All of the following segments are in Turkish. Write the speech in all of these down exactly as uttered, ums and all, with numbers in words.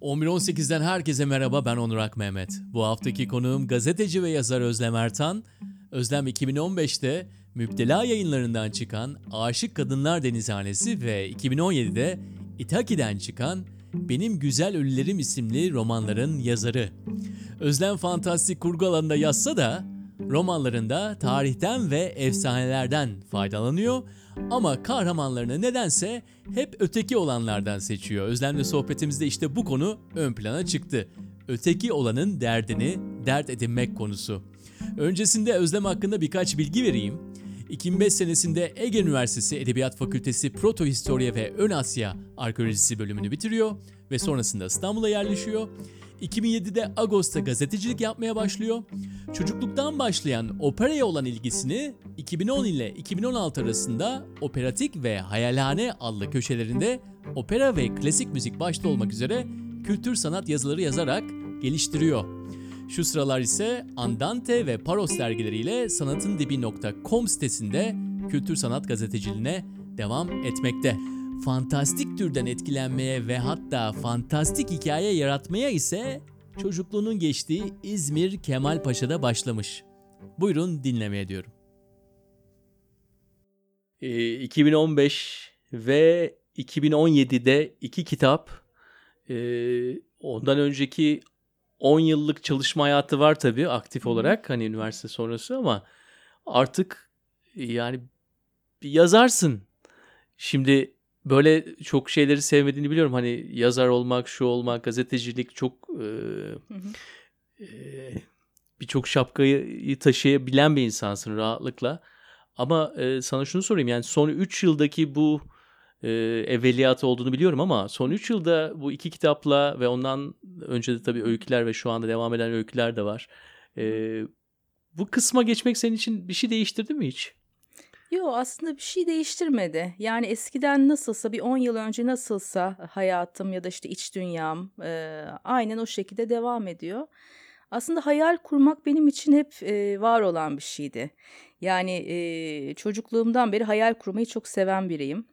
on bir on sekizden herkese merhaba, ben Onur Akmehmet. Bu haftaki konuğum gazeteci ve yazar Özlem Ertan. Özlem iki bin on beşte Müptela yayınlarından çıkan Aşık Kadınlar Denizhanesi ve iki bin on yedide İthaki'den çıkan Benim Güzel Ölülerim isimli romanların yazarı. Özlem fantastik kurgu alanında yazsa da romanlarında tarihten ve efsanelerden faydalanıyor ama kahramanlarını nedense hep öteki olanlardan seçiyor. Özlem'le sohbetimizde işte bu konu ön plana çıktı. Öteki olanın derdini dert edinmek konusu. Öncesinde Özlem hakkında birkaç bilgi vereyim. iki bin beş senesinde Ege Üniversitesi Edebiyat Fakültesi Protohistorya ve Ön Asya Arkeolojisi bölümünü bitiriyor ve sonrasında İstanbul'a yerleşiyor. iki bin yedide Ağustos'ta gazetecilik yapmaya başlıyor. Çocukluktan başlayan operaya olan ilgisini iki bin on ile iki bin on altı arasında operatik ve hayalhane adlı köşelerinde opera ve klasik müzik başta olmak üzere kültür sanat yazıları yazarak geliştiriyor. Şu sıralar ise Andante ve Paros dergileriyle sanatindibi nokta com sitesinde kültür sanat gazeteciliğine devam etmekte. Fantastik türden etkilenmeye ve hatta fantastik hikaye yaratmaya ise çocukluğunun geçtiği İzmir Kemalpaşa'da başlamış. Buyurun dinlemeye diyorum. iki bin on beş ve iki bin on yedide iki kitap. Ondan önceki on yıllık çalışma hayatı var tabii aktif olarak, hani üniversite sonrası, ama artık yani yazarsın. Şimdi böyle çok şeyleri sevmediğini biliyorum. Hani yazar olmak, şu olmak, gazetecilik çok e, e, birçok şapkayı taşıyabilen bir insansın rahatlıkla. Ama e, sana şunu sorayım, yani son üç yıldaki bu e, evveliyatı olduğunu biliyorum ama son üç yılda bu iki kitapla ve ondan önce de tabii öyküler ve şu anda devam eden öyküler de var. E, bu kısma geçmek senin için bir şey değiştirdi mi hiç? Yo, aslında bir şey değiştirmedi. Yani eskiden nasılsa, bir on yıl önce nasılsa hayatım ya da işte iç dünyam e, aynen o şekilde devam ediyor. Aslında hayal kurmak benim için hep e, var olan bir şeydi. Yani e, çocukluğumdan beri hayal kurmayı çok seven biriyim.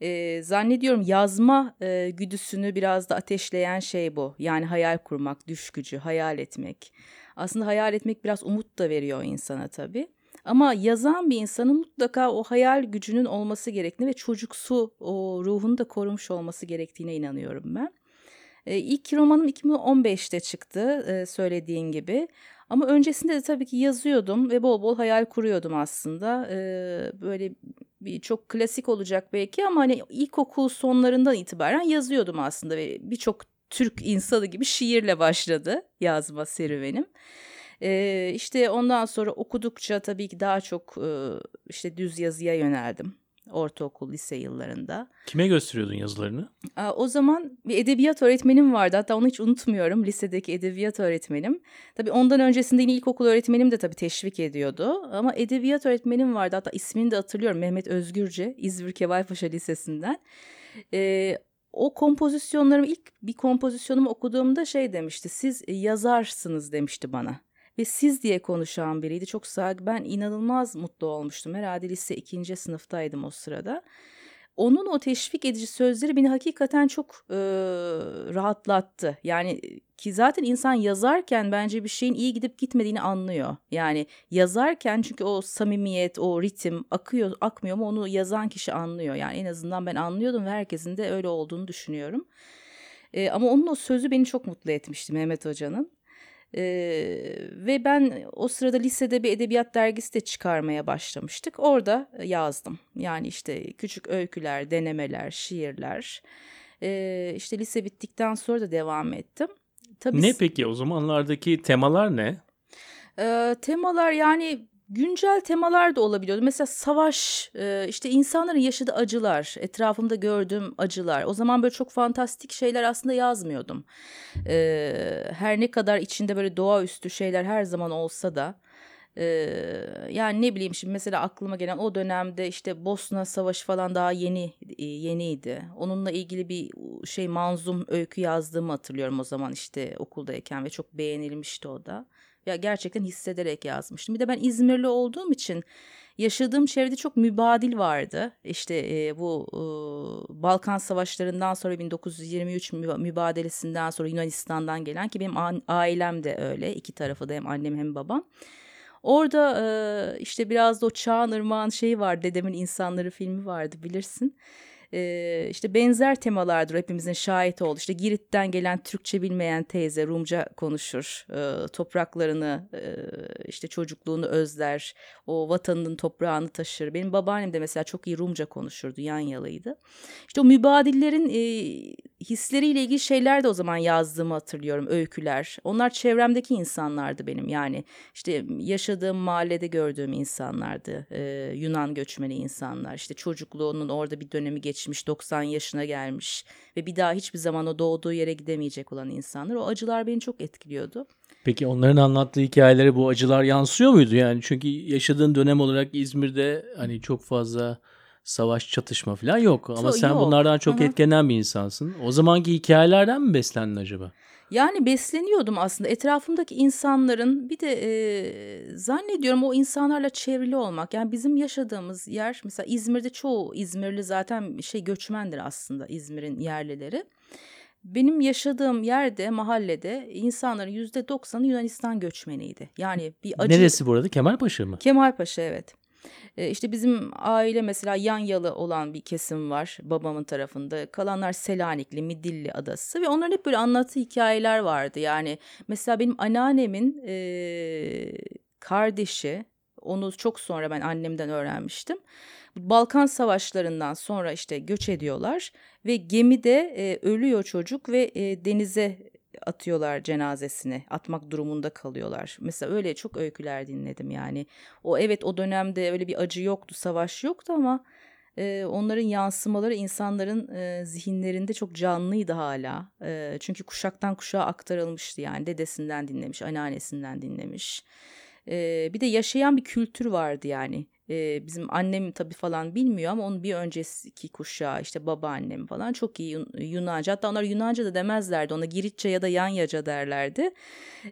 E, zannediyorum yazma e, güdüsünü biraz da ateşleyen şey bu. Yani hayal kurmak, düş gücü, hayal etmek. Aslında hayal etmek biraz umut da veriyor insana tabii. Ama yazan bir insanın mutlaka o hayal gücünün olması gerektiğine ve çocuksu o ruhunu da korumuş olması gerektiğine inanıyorum ben. Ee, ilk romanım iki bin on beşte çıktı e, söylediğin gibi. Ama öncesinde de tabii ki yazıyordum ve bol bol hayal kuruyordum aslında. Ee, böyle bir çok klasik olacak belki ama hani ilkokul sonlarından itibaren yazıyordum aslında. Ve birçok Türk insanı gibi şiirle başladı yazma serüvenim. Ee, işte ondan sonra okudukça tabii ki daha çok e, işte düz yazıya yöneldim ortaokul, lise yıllarında. Kime gösteriyordun yazılarını? Aa, o zaman bir edebiyat öğretmenim vardı, hatta onu hiç unutmuyorum, lisedeki edebiyat öğretmenim. Tabii ondan öncesinde yine ilkokul öğretmenim de tabii teşvik ediyordu ama edebiyat öğretmenim vardı, hatta ismini de hatırlıyorum, Mehmet Özgürce, İzmir Kemalpaşa Lisesi'nden. Ee, O kompozisyonlarımı, ilk bir kompozisyonumu okuduğumda şey demişti, siz yazarsınız demişti bana. Ve siz diye konuşan biriydi. Çok saygı. Ben inanılmaz mutlu olmuştum. Herhalde lise ikinci sınıftaydım o sırada. Onun o teşvik edici sözleri beni hakikaten çok e, rahatlattı. Yani ki zaten insan yazarken bence bir şeyin iyi gidip gitmediğini anlıyor. Yani yazarken, çünkü o samimiyet, o ritim akıyor, akmıyor mu onu yazan kişi anlıyor. Yani en azından ben anlıyordum ve herkesin de öyle olduğunu düşünüyorum. E, ama onun o sözü beni çok mutlu etmişti, Mehmet Hoca'nın. Ee, ve ben o sırada lisede bir edebiyat dergisi de çıkarmaya başlamıştık. Orada yazdım. Yani işte küçük öyküler, denemeler, şiirler. Ee, işte lise bittikten sonra da devam ettim. Tabii ne peki o zamanlardaki temalar ne? E, temalar yani güncel temalar da olabiliyordu. Mesela savaş, e, işte insanların yaşadığı acılar, etrafımda gördüğüm acılar. O zaman böyle çok fantastik şeyler aslında yazmıyordum. E, her ne kadar içinde böyle doğaüstü şeyler her zaman olsa da. E, yani ne bileyim, şimdi mesela aklıma gelen, o dönemde işte Bosna Savaşı falan daha yeni yeniydi. Onunla ilgili bir şey, manzum öykü yazdığımı hatırlıyorum o zaman işte okuldayken ve çok beğenilmişti o da. Ya gerçekten hissederek yazmıştım. Bir de ben İzmirli olduğum için yaşadığım çevrede çok mübadil vardı. İşte e, bu e, Balkan Savaşları'ndan sonra bin dokuz yüz yirmi üç mübadelesinden sonra Yunanistan'dan gelen, ki benim ailem de öyle, iki tarafı da, hem annem hem babam. Orada e, işte biraz da o Çağan Irmak'ın şeyi var, Dedemin İnsanları filmi vardı bilirsin. Ee, işte benzer temalardır hepimizin şahit oldu. İşte Girit'ten gelen Türkçe bilmeyen teyze Rumca konuşur, ee, topraklarını e, işte çocukluğunu özler, o vatanının toprağını taşır. Benim babaannem de mesela çok iyi Rumca konuşurdu, yan yalıydı. İşte o mübadillerin e, hisleriyle ilgili şeyler de o zaman yazdığımı hatırlıyorum, öyküler. Onlar çevremdeki insanlardı benim, yani işte yaşadığım mahallede gördüğüm insanlardı, ee, Yunan göçmeni insanlar. İşte çocukluğunun orada bir dönemi geçirmişti, doksan yaşına gelmiş ve bir daha hiçbir zaman o doğduğu yere gidemeyecek olan insanlar. O acılar beni çok etkiliyordu. Peki onların anlattığı hikayelere bu acılar yansıyor muydu? Yani çünkü yaşadığın dönem olarak İzmir'de hani çok fazla savaş, çatışma falan yok. Ama sen yok. bunlardan çok Hı-hı. etkilenen bir insansın. O zamanki hikayelerden mi beslendin acaba? Yani besleniyordum aslında, etrafımdaki insanların, bir de e, zannediyorum o insanlarla çevrili olmak. Yani bizim yaşadığımız yer mesela, İzmir'de çoğu İzmirli zaten şey göçmendir aslında, İzmir'in yerlileri. Benim yaşadığım yerde, mahallede insanların yüzde doksanı Yunanistan göçmeniydi. Yani bir acı. Neresi bu arada? Kemalpaşa mı? Kemalpaşa, evet. İşte bizim aile mesela yan yalı olan bir kesim var babamın tarafında, kalanlar Selanikli, Midilli Adası ve onların hep böyle anlattığı hikayeler vardı. Yani mesela benim anneannemin e, kardeşi, onu çok sonra ben annemden öğrenmiştim. Balkan Savaşları'ndan sonra işte göç ediyorlar ve gemide e, ölüyor çocuk ve e, denize atıyorlar cenazesini, atmak durumunda kalıyorlar. Mesela öyle çok öyküler dinledim yani. O evet, o dönemde öyle bir acı yoktu, savaş yoktu ama e, onların yansımaları insanların e, zihinlerinde çok canlıydı hala. E, çünkü kuşaktan kuşağa aktarılmıştı yani, dedesinden dinlemiş, anneannesinden dinlemiş. E, bir de yaşayan bir kültür vardı yani. E, bizim annem tabii falan bilmiyor ama onun bir önceki kuşağı, işte babaannem falan çok iyi Yun- Yunanca. Hatta onlar Yunanca da demezlerdi, ona Giritçe ya da Yanyaca derlerdi.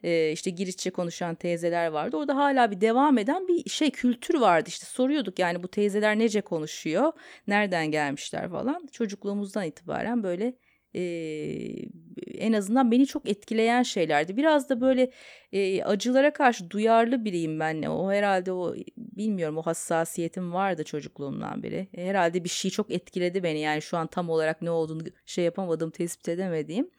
E, işte Giritçe konuşan teyzeler vardı. Orada hala bir devam eden bir şey, kültür vardı. İşte soruyorduk yani, bu teyzeler nece konuşuyor, nereden gelmişler falan. Çocukluğumuzdan itibaren böyle e, en azından beni çok etkileyen şeylerdi. Biraz da böyle e, acılara karşı duyarlı biriyim ben. O herhalde o, bilmiyorum, o hassasiyetim vardı çocukluğumdan beri. Herhalde bir şey çok etkiledi beni. Yani şu an tam olarak ne olduğunu şey yapamadım, tespit edemediğim.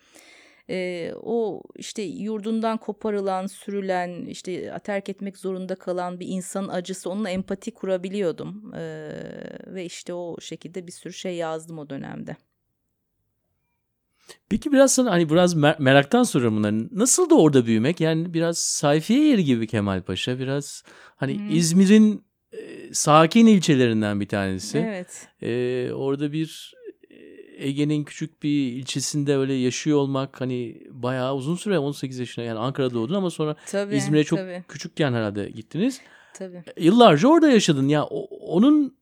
E, o işte yurdundan koparılan, sürülen, işte terk etmek zorunda kalan bir insanın acısı, onunla empati kurabiliyordum. E, ve işte o şekilde bir sürü şey yazdım o dönemde. Peki biraz sana hani biraz mer- meraktan soruyorum bunları. Nasıl da orada büyümek? Yani biraz sayfiye yeri gibi Kemalpaşa. Biraz hani hmm. İzmir'in e, sakin ilçelerinden bir tanesi. Evet. E, orada bir Ege'nin küçük bir ilçesinde öyle yaşıyor olmak, hani bayağı uzun süre, on sekiz yaşına, yani Ankara'da doğdun ama sonra tabii, İzmir'e çok tabii. küçükken herhalde gittiniz. Tabii. E, yıllarca orada yaşadın. Ya o, onun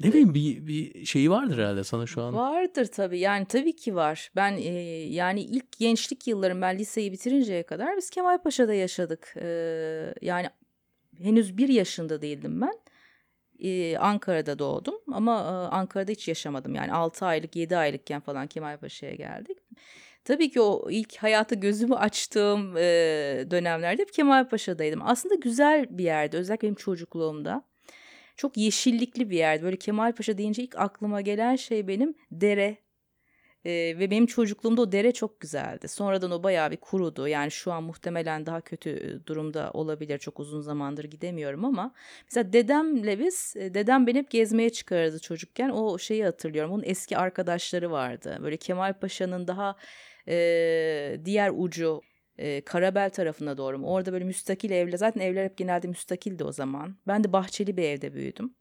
Ne bileyim bir, bir şeyi vardır herhalde sana şu an. Vardır tabii, yani tabii ki var. Ben e, yani ilk gençlik yıllarım, ben liseyi bitirinceye kadar biz Kemalpaşa'da yaşadık. E, yani henüz bir yaşında değildim ben. E, Ankara'da doğdum ama e, Ankara'da hiç yaşamadım. Yani altı aylık, yedi aylıkken falan Kemalpaşa'ya geldik. Tabii ki o ilk hayata gözümü açtığım e, dönemlerde hep Kemalpaşa'daydım. Aslında güzel bir yerdi, özellikle benim çocukluğumda. Çok yeşillikli bir yerdi. Böyle Kemalpaşa deyince ilk aklıma gelen şey benim dere. Ee, ve benim çocukluğumda o dere çok güzeldi. Sonradan o bayağı bir kurudu. Yani şu an muhtemelen daha kötü durumda olabilir. Çok uzun zamandır gidemiyorum ama. Mesela dedemle biz, dedem beni hep gezmeye çıkarırdı çocukken. O şeyi hatırlıyorum. Onun eski arkadaşları vardı. Böyle Kemalpaşa'nın daha e, diğer ucu. Ee, Karabel tarafına doğru mu? Orada böyle müstakil evler, zaten evler hep genelde müstakildi o zaman. Ben de bahçeli bir evde büyüdüm.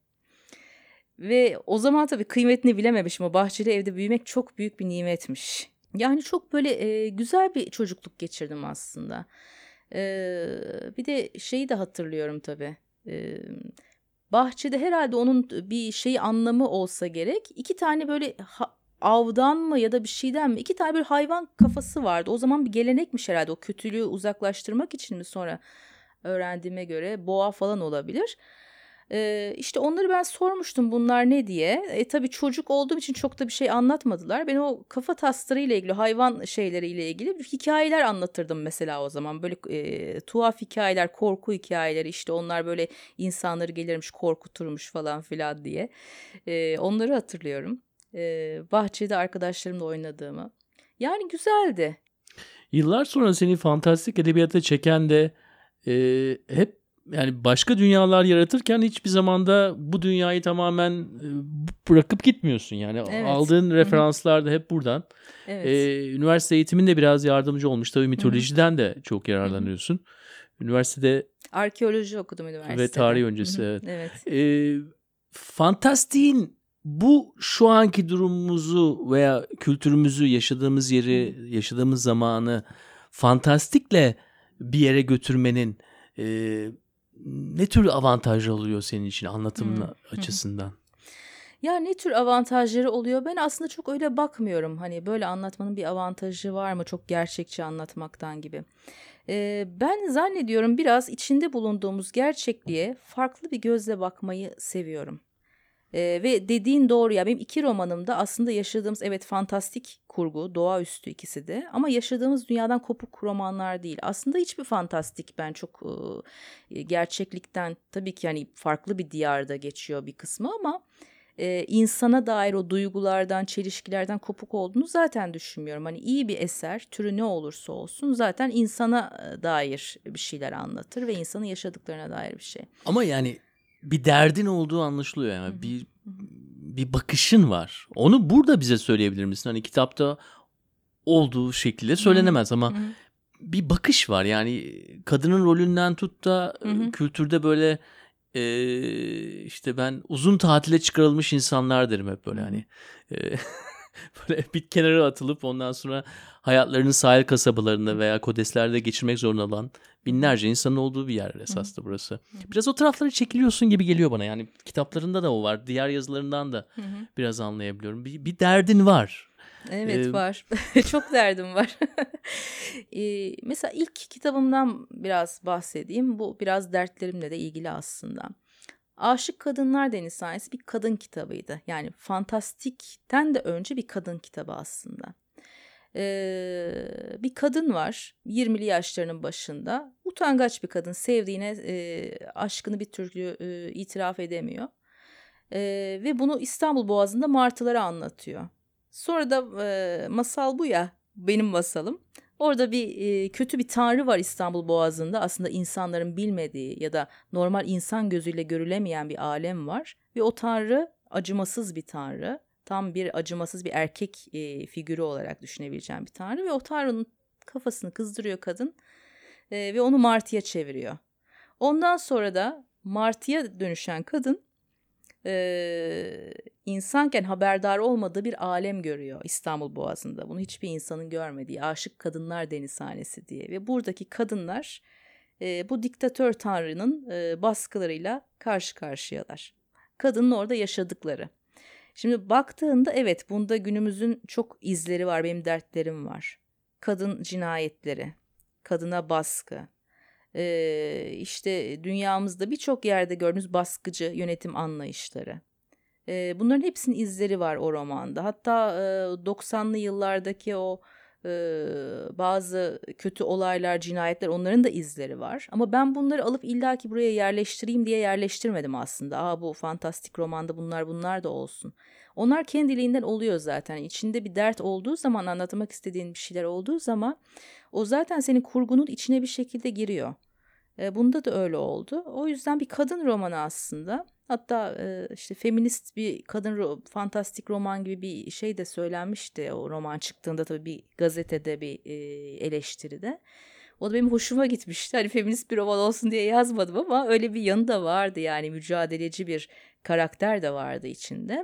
Ve o zaman tabii kıymetini bilememişim. O bahçeli evde büyümek çok büyük bir nimetmiş. Yani çok böyle e, güzel bir çocukluk geçirdim aslında. Ee, bir de şeyi de hatırlıyorum tabii. Ee, bahçede herhalde onun bir şeyi, anlamı olsa gerek. İki tane böyle... Ha- avdan mı ya da bir şeyden mi? İki tane bir hayvan kafası vardı. O zaman bir gelenekmiş herhalde. O kötülüğü uzaklaştırmak için mi sonra öğrendiğime göre boğa falan olabilir. Ee, işte onları ben sormuştum bunlar ne diye. E tabii çocuk olduğum için çok da bir şey anlatmadılar. Ben o kafa taslarıyla ilgili, hayvan şeyleriyle ilgili hikayeler anlatırdım mesela o zaman. Böyle e, tuhaf hikayeler, korku hikayeleri, işte onlar böyle insanları gelirmiş, korkuturmuş falan filan diye. E, onları hatırlıyorum. E, bahçede arkadaşlarımla oynadığımı. Yani güzeldi. Yıllar sonra seni fantastik edebiyata çeken de e, hep yani başka dünyalar yaratırken hiçbir zamanda bu dünyayı tamamen bırakıp gitmiyorsun. Yani evet. Aldığın referanslar da hep buradan. Evet. Ee, üniversite eğitimin de biraz yardımcı olmuş. Tabii mitolojiden de çok yararlanıyorsun. Üniversitede... Arkeoloji okudum üniversitede. Ve tarih öncesi. Evet. Evet. Ee, fantastiğin bu şu anki durumumuzu veya kültürümüzü, yaşadığımız yeri, yaşadığımız zamanı fantastikle bir yere götürmenin... E, ne tür avantajlar oluyor senin için anlatımın hmm. açısından? Ya ne tür avantajları oluyor? Ben aslında çok öyle bakmıyorum. Hani böyle anlatmanın bir avantajı var mı? Çok gerçekçi anlatmaktan gibi. Ee, ben zannediyorum biraz içinde bulunduğumuz gerçekliğe farklı bir gözle bakmayı seviyorum. Ee, ve dediğin doğru ya, benim iki romanımda aslında yaşadığımız, evet, fantastik kurgu, doğaüstü ikisi de, ama yaşadığımız dünyadan kopuk romanlar değil. Aslında hiçbir fantastik ben çok e, gerçeklikten, tabii ki yani farklı bir diyarda geçiyor bir kısmı, ama e, insana dair o duygulardan, çelişkilerden kopuk olduğunu zaten düşünmüyorum. Hani iyi bir eser, türü ne olursa olsun, zaten insana dair bir şeyler anlatır ve insanın yaşadıklarına dair bir şey. Ama yani bir derdin olduğu anlaşılıyor yani. Hı-hı. Bir bir bakışın var. Onu burada bize söyleyebilir misin? Hani kitapta olduğu şekilde söylenemez ama Hı-hı. bir bakış var. Yani kadının rolünden tut da Hı-hı. kültürde böyle e, işte ben uzun tatile çıkarılmış insanlar derim hep böyle hani. E, böyle bir kenara atılıp ondan sonra hayatlarının sahil kasabalarında veya kodeslerde geçirmek zorunda olan binlerce insanın olduğu bir yer esas da burası. Biraz o taraflara çekiliyorsun gibi geliyor bana. Yani kitaplarında da o var. Diğer yazılarından da hı hı. biraz anlayabiliyorum. Bir, bir derdin var. Evet ee... var. Çok derdim var. ee, mesela ilk kitabımdan biraz bahsedeyim. Bu biraz dertlerimle de ilgili aslında. Aşık Kadınlar Denizhanesi bir kadın kitabıydı. Yani fantastikten de önce bir kadın kitabı aslında. Ee, bir kadın var, yirmili yaşlarının başında. Utangaç bir kadın, sevdiğine e, aşkını bir türlü e, itiraf edemiyor. E, ve bunu İstanbul Boğazı'nda martılara anlatıyor. Sonra da e, masal bu ya, benim masalım. Orada bir e, kötü bir tanrı var İstanbul Boğazı'nda. Aslında insanların bilmediği ya da normal insan gözüyle görülemeyen bir alem var. Ve o tanrı acımasız bir tanrı. Tam bir acımasız bir erkek e, figürü olarak düşünebileceğim bir tanrı. Ve o tanrının kafasını kızdırıyor kadın. E, ve onu martıya çeviriyor. Ondan sonra da martıya dönüşen kadın e, insanken haberdar olmadığı bir alem görüyor İstanbul Boğazı'nda. Bunu hiçbir insanın görmediği Aşık Kadınlar Denizhanesi diye. Ve buradaki kadınlar e, bu diktatör tanrının e, baskılarıyla karşı karşıyalar. Kadının orada yaşadıkları. Şimdi baktığında evet, bunda günümüzün çok izleri var, benim dertlerim var. Kadın cinayetleri, kadına baskı, ee, işte dünyamızda birçok yerde gördüğümüz baskıcı yönetim anlayışları. Ee, bunların hepsinin izleri var o romanda. Hatta e, doksanlı yıllardaki o e, bazı kötü olaylar, cinayetler, onların da izleri var. Ama ben bunları alıp illaki buraya yerleştireyim diye yerleştirmedim aslında. Aa, bu fantastik romanda bunlar bunlar da olsun. Onlar kendiliğinden oluyor zaten. İçinde bir dert olduğu zaman, anlatmak istediğin bir şeyler olduğu zaman o zaten senin kurgunun içine bir şekilde giriyor. E, bunda da öyle oldu. O yüzden bir kadın romanı aslında. Hatta e, işte feminist bir kadın ro- fantastik roman gibi bir şey de söylenmişti. O roman çıktığında tabii bir gazetede, bir e, eleştiride. O da benim hoşuma gitmişti. Hani feminist bir roman olsun diye yazmadım ama öyle bir yanı da vardı. Yani mücadeleci bir karakter de vardı içinde.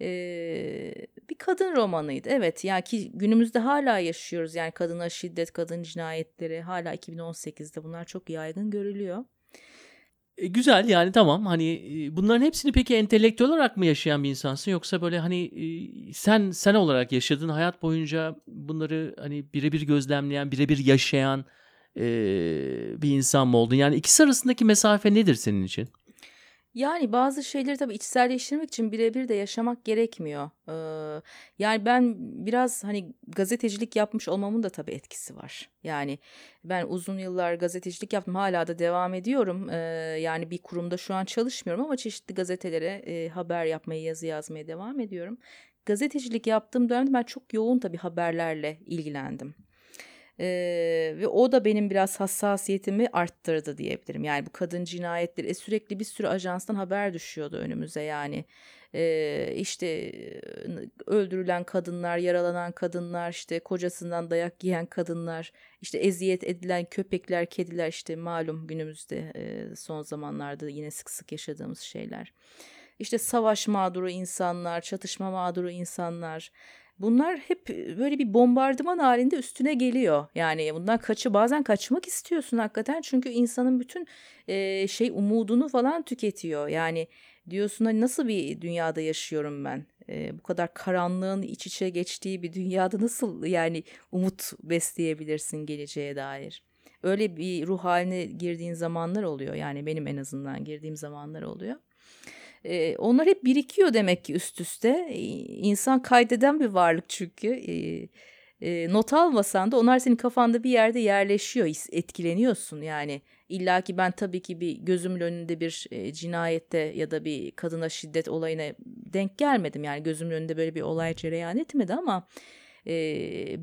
Ee, bir kadın romanıydı. Evet, yani ki günümüzde hala yaşıyoruz. Yani kadına şiddet, kadın cinayetleri hala iki bin on sekizde bunlar çok yaygın görülüyor. E, güzel yani, tamam. Hani bunların hepsini peki entelektüel olarak mı yaşayan bir insansın, yoksa böyle hani sen sen olarak yaşadığın hayat boyunca bunları hani birebir gözlemleyen, birebir yaşayan e, bir insan mı oldun? Yani ikisi arasındaki mesafe nedir senin için? Yani bazı şeyleri tabii içselleştirmek için birebir de yaşamak gerekmiyor. Ee, yani ben biraz hani gazetecilik yapmış olmamın da tabii etkisi var. Yani ben uzun yıllar gazetecilik yaptım, hala da devam ediyorum. Ee, yani bir kurumda şu an çalışmıyorum ama çeşitli gazetelere e, haber yapmaya, yazı yazmaya devam ediyorum. Gazetecilik yaptığım dönemde ben çok yoğun tabii haberlerle ilgilendim. Ee, ve o da benim biraz hassasiyetimi arttırdı diyebilirim. Yani bu kadın cinayetleri e, sürekli bir sürü ajanstan haber düşüyordu önümüze yani. Ee, işte öldürülen kadınlar, yaralanan kadınlar, işte kocasından dayak yiyen kadınlar, işte eziyet edilen köpekler, kediler, işte malum günümüzde e, son zamanlarda yine sık sık yaşadığımız şeyler. İşte savaş mağduru insanlar, çatışma mağduru insanlar. Bunlar hep böyle bir bombardıman halinde üstüne geliyor. Yani bundan kaçı bazen kaçmak istiyorsun hakikaten. Çünkü insanın bütün e, şey umudunu falan tüketiyor. Yani diyorsun hani nasıl bir dünyada yaşıyorum ben? E, bu kadar karanlığın iç içe geçtiği bir dünyada nasıl yani umut besleyebilirsin geleceğe dair? Öyle bir ruh haline girdiğin zamanlar oluyor. Yani benim en azından girdiğim zamanlar oluyor. Onlar hep birikiyor demek ki üst üste. İnsan kaydeden bir varlık çünkü. Not almasan da onlar senin kafanda bir yerde yerleşiyor, etkileniyorsun yani. İlla ki ben tabii ki bir gözümün önünde bir cinayette ya da bir kadına şiddet olayına denk gelmedim. Yani gözümün önünde böyle bir olay cereyan etmedi ama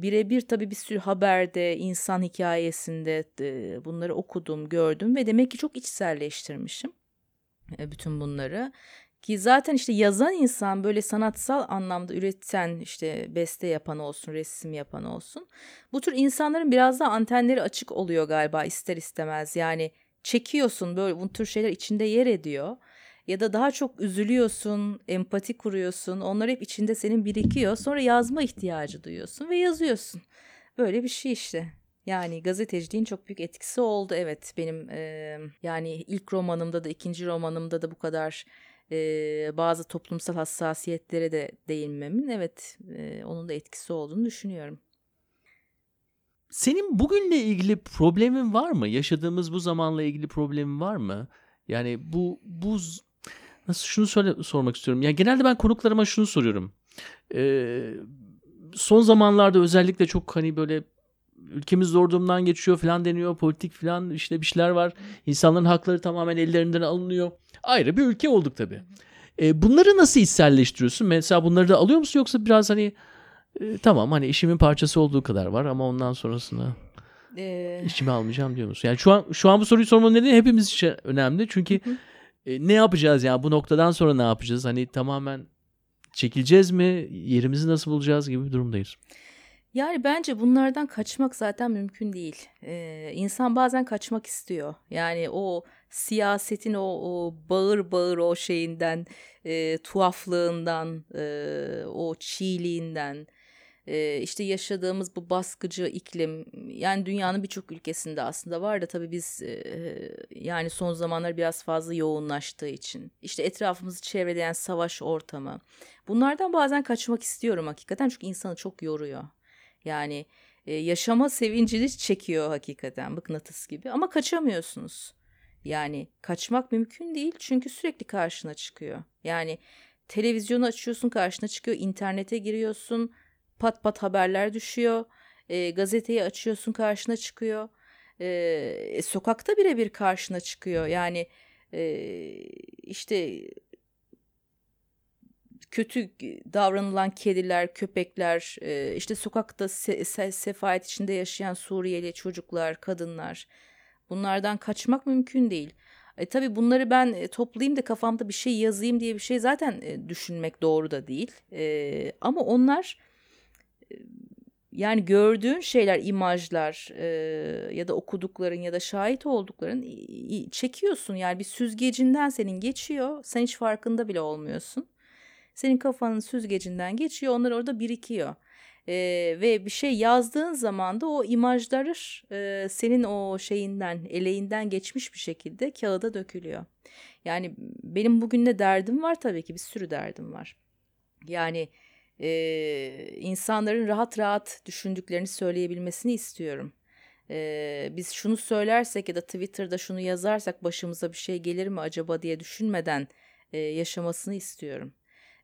birebir tabii bir sürü haberde, insan hikayesinde bunları okudum, gördüm ve demek ki çok içselleştirmişim bütün bunları. Ki zaten işte yazan insan, böyle sanatsal anlamda üreten, işte beste yapan olsun, resim yapan olsun, bu tür insanların biraz daha antenleri açık oluyor galiba ister istemez. Yani çekiyorsun, böyle bu tür şeyler içinde yer ediyor ya da daha çok üzülüyorsun, empati kuruyorsun, onlar hep içinde senin birikiyor, sonra yazma ihtiyacı duyuyorsun ve yazıyorsun. Böyle bir şey işte. Yani gazeteciliğin çok büyük etkisi oldu. Evet, benim e, yani ilk romanımda da ikinci romanımda da bu kadar e, bazı toplumsal hassasiyetlere de değinmemin evet e, onun da etkisi olduğunu düşünüyorum. Senin bugünle ilgili problemin var mı? Yaşadığımız bu zamanla ilgili problemin var mı? Yani bu, bu nasıl, şunu söyle, sormak istiyorum. Yani genelde ben konuklarıma şunu soruyorum. E, son zamanlarda özellikle çok hani böyle ülkemiz zor durumdan geçiyor falan deniyor. Politik falan işte bir şeyler var. İnsanların hakları tamamen ellerinden alınıyor. Ayrı bir ülke olduk tabii. E, bunları nasıl içselleştiriyorsun? Mesela bunları da alıyor musun? Yoksa biraz hani e, tamam hani işimin parçası olduğu kadar var ama ondan sonrasını ee... işimi almayacağım diyor musun? Yani şu an şu an bu soruyu sormanın nedeni hepimiz için önemli. Çünkü e, ne yapacağız yani bu noktadan sonra ne yapacağız? Hani tamamen çekileceğiz mi? Yerimizi nasıl bulacağız gibi bir durumdayız. Yani bence bunlardan kaçmak zaten mümkün değil. Ee, insan bazen kaçmak istiyor. Yani o siyasetin o, o bağır bağır o şeyinden, e, tuhaflığından, e, o çiğliğinden, e, işte yaşadığımız bu baskıcı iklim. Yani dünyanın birçok ülkesinde aslında var da tabii biz e, yani son zamanlar biraz fazla yoğunlaştığı için. İşte etrafımızı çevreleyen savaş ortamı. Bunlardan bazen kaçmak istiyorum hakikaten çünkü insanı çok yoruyor. Yani e, yaşama sevincini çekiyor hakikaten mıknatıs gibi ama kaçamıyorsunuz. Yani kaçmak mümkün değil çünkü sürekli karşına çıkıyor. Yani televizyonu açıyorsun karşına çıkıyor, internete giriyorsun pat pat haberler düşüyor, e, gazeteyi açıyorsun karşına çıkıyor, e, sokakta birebir karşına çıkıyor. Yani e, işte... Kötü davranılan kediler, köpekler, işte sokakta se- sefalet içinde yaşayan Suriyeli çocuklar, kadınlar. Bunlardan kaçmak mümkün değil. E, tabii bunları ben toplayayım da kafamda bir şey yazayım diye bir şey zaten düşünmek doğru da değil. E, ama onlar yani gördüğün şeyler, imajlar e, ya da okudukların ya da şahit oldukların çekiyorsun. Yani bir süzgecinden senin geçiyor, sen hiç farkında bile olmuyorsun. Senin kafanın süzgecinden geçiyor. Onlar orada birikiyor. Ee, ve bir şey yazdığın zaman da o imajları e, senin o şeyinden, eleğinden geçmiş bir şekilde kağıda dökülüyor. Yani benim bugün ne derdim var? Tabii ki bir sürü derdim var. Yani e, insanların rahat rahat düşündüklerini söyleyebilmesini istiyorum. e, biz şunu söylersek ya da Twitter'da şunu yazarsak başımıza bir şey gelir mi acaba diye düşünmeden e, yaşamasını istiyorum.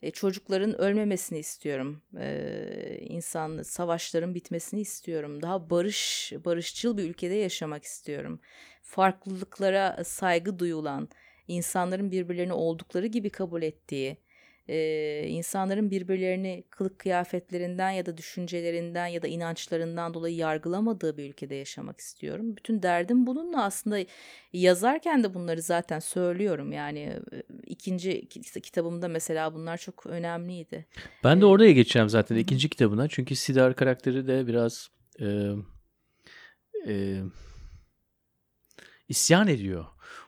E, çocukların ölmemesini istiyorum. E, insan savaşların bitmesini istiyorum. Daha barış barışçıl bir ülkede yaşamak istiyorum. Farklılıklara saygı duyulan, insanların birbirlerini oldukları gibi kabul ettiği, Ee, insanların birbirlerini kılık kıyafetlerinden ya da düşüncelerinden ya da inançlarından dolayı yargılamadığı bir ülkede yaşamak istiyorum. Bütün derdim bununla, aslında yazarken de bunları zaten söylüyorum. Yani ikinci kitabımda mesela bunlar çok önemliydi. Ben de oraya geçeceğim zaten ikinci kitabına. Çünkü Sidar karakteri de biraz e, e, isyan ediyor.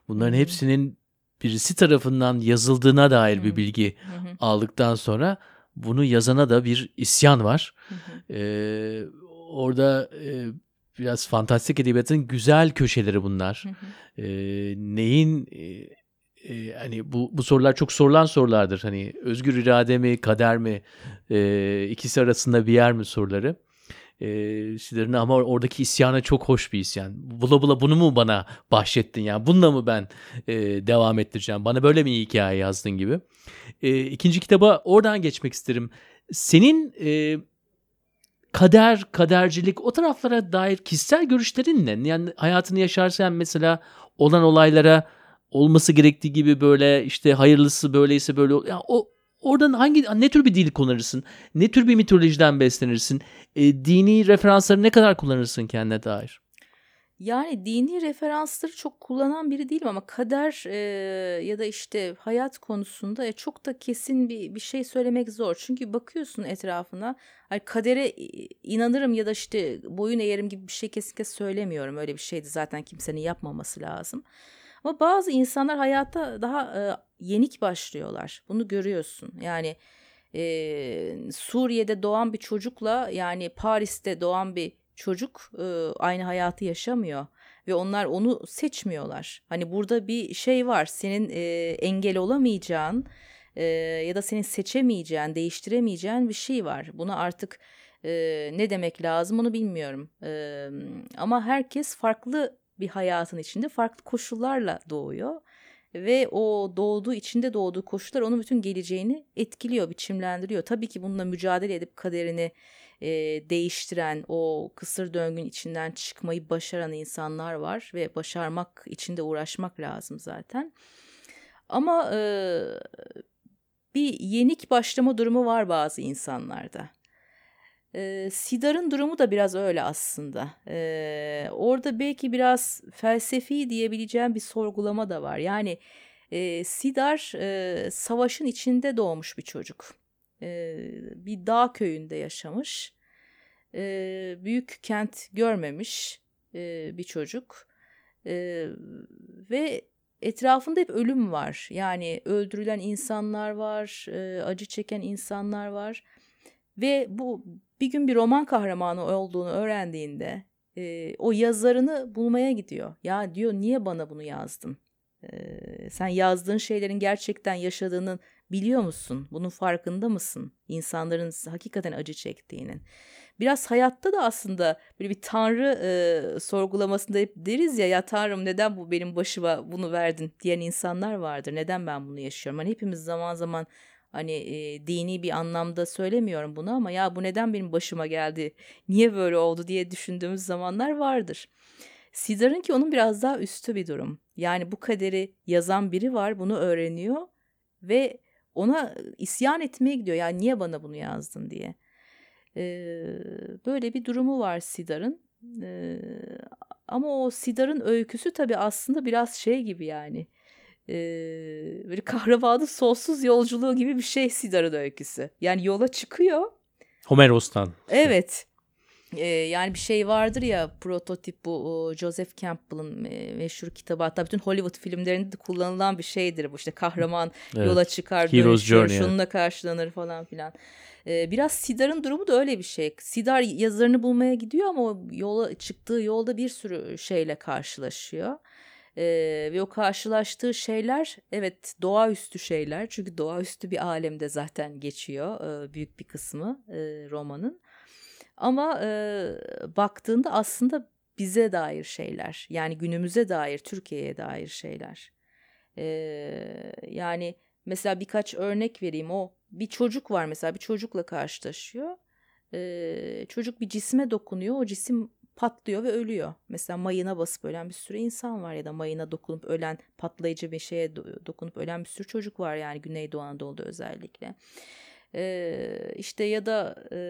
Bunların hepsinin birisi tarafından yazıldığına dair bir bilgi hı hı. aldıktan sonra bunu yazana da bir isyan var. Hı hı. Ee, orada e, biraz fantastik edebiyatın güzel köşeleri bunlar. Hı hı. Ee, neyin e, e, hani bu bu sorular çok sorulan sorulardır. Hani özgür irade mi, kader mi, e, ikisi arasında bir yer mi soruları. E, Sidar'ın ama oradaki isyana çok hoş bir isyan. Bula bula bunu mu bana bahşettin yani? Bununla mı ben e, devam ettireceğim? Bana böyle mi hikaye yazdın gibi. E, ikinci kitaba oradan geçmek isterim. Senin e, kader, kadercilik, o taraflara dair kişisel görüşlerin ne? Yani hayatını yaşarsan mesela olan olaylara olması gerektiği gibi böyle işte hayırlısı böyleyse böyle yani o oradan hangi, ne tür bir dil kullanırsın? Ne tür bir mitolojiden beslenirsin? E, dini referansları ne kadar kullanırsın kendine dair? Yani dini referansları çok kullanan biri değilim ama kader e, ya da işte hayat konusunda e, çok da kesin bir, bir şey söylemek zor. Çünkü bakıyorsun etrafına, hani kadere inanırım ya da işte boyun eğerim gibi bir şey kesinlikle söylemiyorum. Öyle bir şeydi zaten kimsenin yapmaması lazım. Ama bazı insanlar hayata daha e, yenik başlıyorlar. Bunu görüyorsun. Yani e, Suriye'de doğan bir çocukla yani Paris'te doğan bir çocuk e, aynı hayatı yaşamıyor. Ve onlar onu seçmiyorlar. Hani burada bir şey var. Senin e, engel olamayacağın e, ya da senin seçemeyeceğin, değiştiremeyeceğin bir şey var. Buna artık e, ne demek lazım onu bilmiyorum. E, ama herkes farklı bir hayatın içinde farklı koşullarla doğuyor ve o doğduğu içinde doğduğu koşullar onun bütün geleceğini etkiliyor, biçimlendiriyor. Tabii ki bununla mücadele edip kaderini e, değiştiren, o kısır döngünün içinden çıkmayı başaran insanlar var ve başarmak için de uğraşmak lazım zaten. Ama e, bir yenik başlama durumu var bazı insanlarda. E, Sidar'ın durumu da biraz öyle aslında. E, orada belki biraz felsefi diyebileceğim bir sorgulama da var. Yani e, Sidar e, savaşın içinde doğmuş bir çocuk. E, bir dağ köyünde yaşamış. E, büyük kent görmemiş e, bir çocuk. E, ve etrafında hep ölüm var. Yani öldürülen insanlar var, e, acı çeken insanlar var. Ve bu bir gün bir roman kahramanı olduğunu öğrendiğinde e, o yazarını bulmaya gidiyor. Ya diyor, niye bana bunu yazdın? E, sen yazdığın şeylerin gerçekten yaşadığını biliyor musun? Bunun farkında mısın? İnsanların hakikaten acı çektiğinin. Biraz hayatta da aslında böyle bir tanrı e, sorgulamasında hep deriz ya, ya tanrım neden bu benim başıma bunu verdin diyen insanlar vardır. Neden ben bunu yaşıyorum? Hani hepimiz zaman zaman... Hani e, dini bir anlamda söylemiyorum bunu ama ya bu neden benim başıma geldi, niye böyle oldu diye düşündüğümüz zamanlar vardır. Sidar'ın ki onun biraz daha üstü bir durum. Yani bu kaderi yazan biri var, bunu öğreniyor ve ona isyan etmeye gidiyor. Yani niye bana bunu yazdın diye. E, böyle bir durumu var Sidar'ın. E, ama o Sidar'ın öyküsü tabii aslında biraz şey gibi yani. Ee, böyle kahramanın sonsuz yolculuğu gibi bir şey Sidar'ın öyküsü. Yani yola çıkıyor. Homeros'tan. Evet. Ee, yani bir şey vardır ya, prototip, bu Joseph Campbell'ın meşhur kitabı, hatta bütün Hollywood filmlerinde de kullanılan bir şeydir bu. İşte kahraman evet. yola çıkar, Hero's Journey, şununla karşılanır falan filan. Ee, biraz Sidar'ın durumu da öyle bir şey. Sidar yazarını bulmaya gidiyor ama yola çıktığı yolda bir sürü şeyle karşılaşıyor. Ee, ve o karşılaştığı şeyler evet doğaüstü şeyler, çünkü doğaüstü bir alemde zaten geçiyor e, büyük bir kısmı e, romanın, ama e, baktığında aslında bize dair şeyler. Yani günümüze dair, Türkiye'ye dair şeyler. Ee, yani mesela birkaç örnek vereyim. O bir çocuk var mesela, bir çocukla karşılaşıyor. Ee, çocuk bir cisme dokunuyor. O cisim patlıyor ve ölüyor. Mesela mayına basıp ölen bir sürü insan var, ya da mayına dokunup ölen, patlayıcı bir şeye dokunup ölen bir sürü çocuk var, yani Güneydoğu Anadolu'da özellikle. Ee, işte ya da e,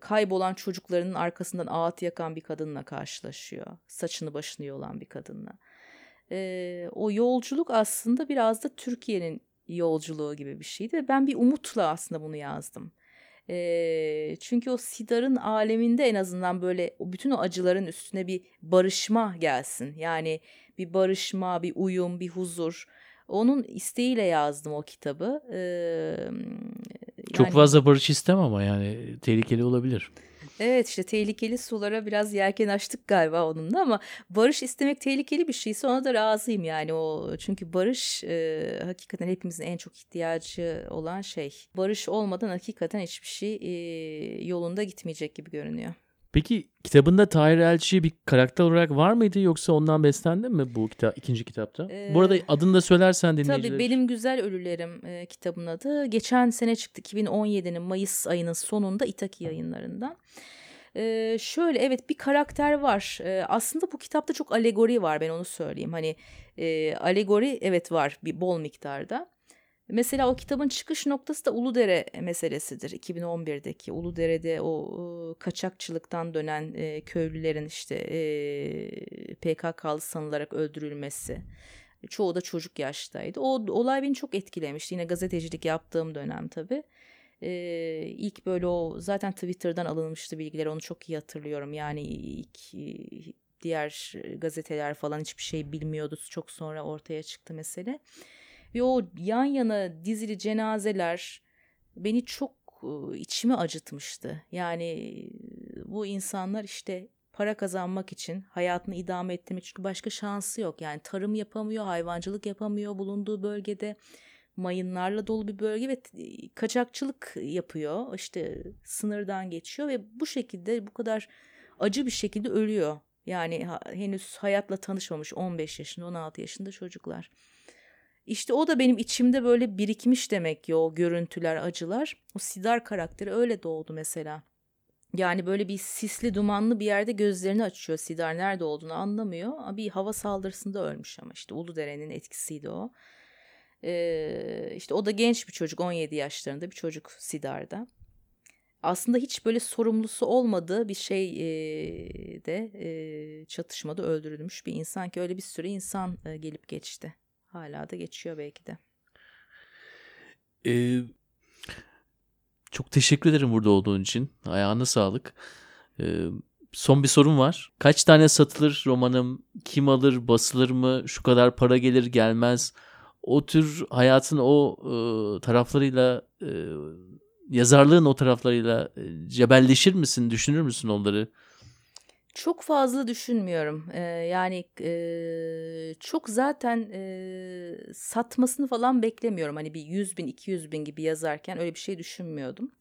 kaybolan çocuklarının arkasından ağıt yakan bir kadınla karşılaşıyor. Saçını başını yolan bir kadınla. Ee, o yolculuk aslında biraz da Türkiye'nin yolculuğu gibi bir şeydi ve ben bir umutla aslında bunu yazdım. E, çünkü o Sidar'ın aleminde en azından böyle bütün o acıların üstüne bir barışma gelsin. Yani bir barışma, bir uyum, bir huzur. Onun isteğiyle yazdım o kitabı. E, yani, çok fazla barış istemem ama yani tehlikeli olabilir. Evet, işte tehlikeli sulara biraz yelken açtık galiba onunla, ama barış istemek tehlikeli bir şeyse ona da razıyım yani. O çünkü barış e, hakikaten hepimizin en çok ihtiyacı olan şey. Barış olmadan hakikaten hiçbir şey e, yolunda gitmeyecek gibi görünüyor. Peki kitabında Tahir Elçi bir karakter olarak var mıydı, yoksa ondan beslendin mi bu kita- ikinci kitapta? Ee, bu arada adını da söylersen dinleyiciler. Tabii, Benim Güzel Ölülerim e, kitabın adı. Geçen sene çıktı, iki bin on yedi'nin Mayıs ayının sonunda İthaki yayınlarından. E, şöyle evet, bir karakter var. E, aslında bu kitapta çok alegori var, ben onu söyleyeyim. Hani e, alegori evet var, bir bol miktarda. Mesela o kitabın çıkış noktası da Uludere meselesidir. iki bin on bir'deki Uludere'de o kaçakçılıktan dönen e, köylülerin işte e, P K K'lı sanılarak öldürülmesi. Çoğu da çocuk yaştaydı. O olay beni çok etkilemişti. Yine gazetecilik yaptığım dönem tabii. E, ilk böyle o zaten Twitter'dan alınmıştı bilgiler. Onu çok iyi hatırlıyorum. Yani ilk diğer gazeteler falan hiçbir şey bilmiyordu. Çok sonra ortaya çıktı mesele. Ve o yan yana dizili cenazeler beni çok içimi acıtmıştı. Yani bu insanlar işte para kazanmak için, hayatını idame ettirmek, çünkü başka şansı yok. Yani tarım yapamıyor, hayvancılık yapamıyor, bulunduğu bölgede mayınlarla dolu bir bölge ve kaçakçılık yapıyor. İşte sınırdan geçiyor ve bu şekilde, bu kadar acı bir şekilde ölüyor. Yani henüz hayatla tanışmamış on beş yaşında, on altı yaşında çocuklar. İşte o da benim içimde böyle birikmiş demek ki, o görüntüler, acılar. O Sidar karakteri öyle doğdu mesela. Yani böyle bir sisli, dumanlı bir yerde gözlerini açıyor. Sidar nerede olduğunu anlamıyor. Bir hava saldırısında ölmüş ama işte Uludere'nin etkisiydi o. Ee, işte o da genç bir çocuk, on yedi yaşlarında bir çocuk Sidar'da. Aslında hiç böyle sorumlusu olmadığı bir şey e, de e, çatışmada öldürülmüş bir insan ki öyle bir sürü insan e, gelip geçti. Hala da geçiyor belki de. Ee, çok teşekkür ederim burada olduğun için. Ayağına sağlık. Ee, son bir sorum var. Kaç tane satılır romanım? Kim alır? Basılır mı? Şu kadar para gelir gelmez? O tür hayatın o e, taraflarıyla, e, yazarlığın o taraflarıyla e, cebelleşir misin? Düşünür müsün onları? Çok fazla düşünmüyorum. Ee, yani e, çok zaten e, satmasını falan beklemiyorum. Hani bir yüz bin, iki yüz bin gibi yazarken öyle bir şey düşünmüyordum.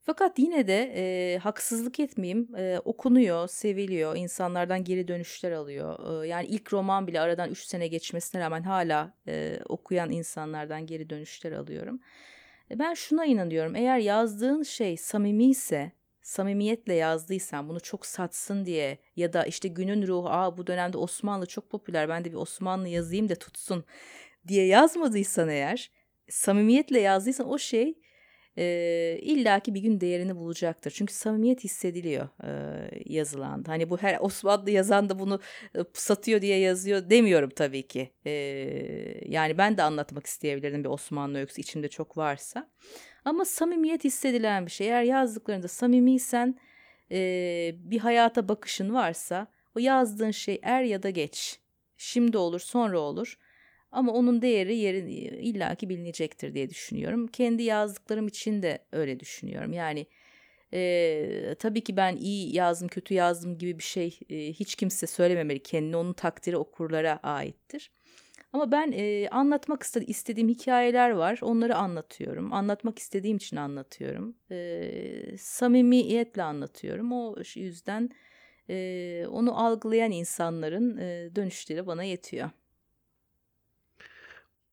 Fakat yine de e, haksızlık etmeyeyim. E, okunuyor, seviliyor, insanlardan geri dönüşler alıyor. E, yani ilk roman bile aradan üç sene geçmesine rağmen hala e, okuyan insanlardan geri dönüşler alıyorum. E, ben şuna inanıyorum. Eğer yazdığın şey samimi ise, samimiyetle yazdıysan, bunu çok satsın diye ya da işte günün ruhu, aa bu dönemde Osmanlı çok popüler, ben de bir Osmanlı yazayım da tutsun diye yazmadıysan, eğer samimiyetle yazdıysan o şey e, illaki bir gün değerini bulacaktır. Çünkü samimiyet hissediliyor e, yazılan. Hani bu her Osmanlı yazan da bunu e, satıyor diye yazıyor demiyorum tabii ki. E, yani ben de anlatmak isteyebilirdim bir Osmanlı öyküsü içimde çok varsa. Ama samimiyet hissedilen bir şey. Eğer yazdıklarında samimiysen, e, bir hayata bakışın varsa, o yazdığın şey er ya da geç, şimdi olur, sonra olur, ama onun değeri yerin illaki bilinecektir diye düşünüyorum. Kendi yazdıklarım için de öyle düşünüyorum. Yani e, tabii ki ben iyi yazdım, kötü yazdım gibi bir şey e, hiç kimse söylememeli kendini. Onun takdiri okurlara aittir. Ama ben e, anlatmak istediğim hikayeler var. Onları anlatıyorum. Anlatmak istediğim için anlatıyorum. E, samimiyetle anlatıyorum. O yüzden e, onu algılayan insanların e, dönüşleri bana yetiyor.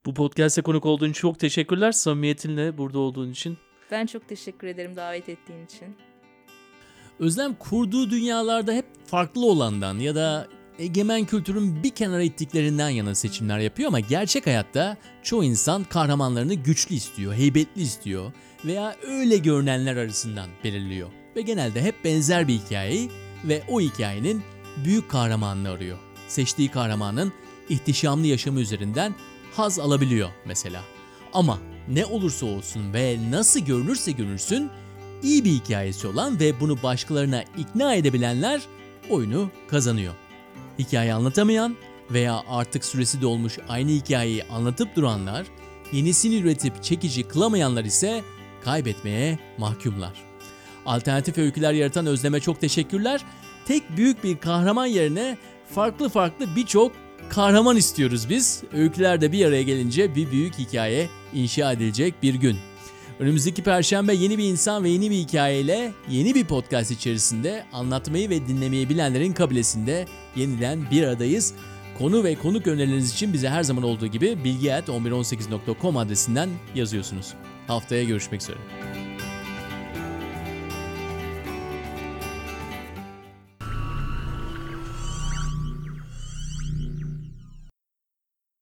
Bu podcast'e konuk olduğun için çok teşekkürler. Samimiyetinle burada olduğun için. Ben çok teşekkür ederim davet ettiğin için. Özlem, kurduğu dünyalarda hep farklı olandan ya da egemen kültürün bir kenara ittiklerinden yana seçimler yapıyor ama gerçek hayatta çoğu insan kahramanlarını güçlü istiyor, heybetli istiyor veya öyle görünenler arasından belirliyor. Ve genelde hep benzer bir hikayeyi ve o hikayenin büyük kahramanını arıyor. Seçtiği kahramanın ihtişamlı yaşamı üzerinden haz alabiliyor mesela. Ama ne olursa olsun ve nasıl görünürse görünsün iyi bir hikayesi olan ve bunu başkalarına ikna edebilenler oyunu kazanıyor. Hikaye anlatamayan veya artık süresi dolmuş aynı hikayeyi anlatıp duranlar, yenisini üretip çekici kılamayanlar ise kaybetmeye mahkumlar. Alternatif öyküler yaratan Özlem'e çok teşekkürler. Tek büyük bir kahraman yerine farklı farklı birçok kahraman istiyoruz biz. Öyküler de bir araya gelince bir büyük hikaye inşa edilecek bir gün. Önümüzdeki Perşembe yeni bir insan ve yeni bir hikayeyle yeni bir podcast içerisinde anlatmayı ve dinlemeyi bilenlerin kabilesinde yeniden bir aradayız. Konu ve konuk önerileriniz için bize her zaman olduğu gibi bilgi at on bir on sekiz nokta com adresinden yazıyorsunuz. Haftaya görüşmek üzere.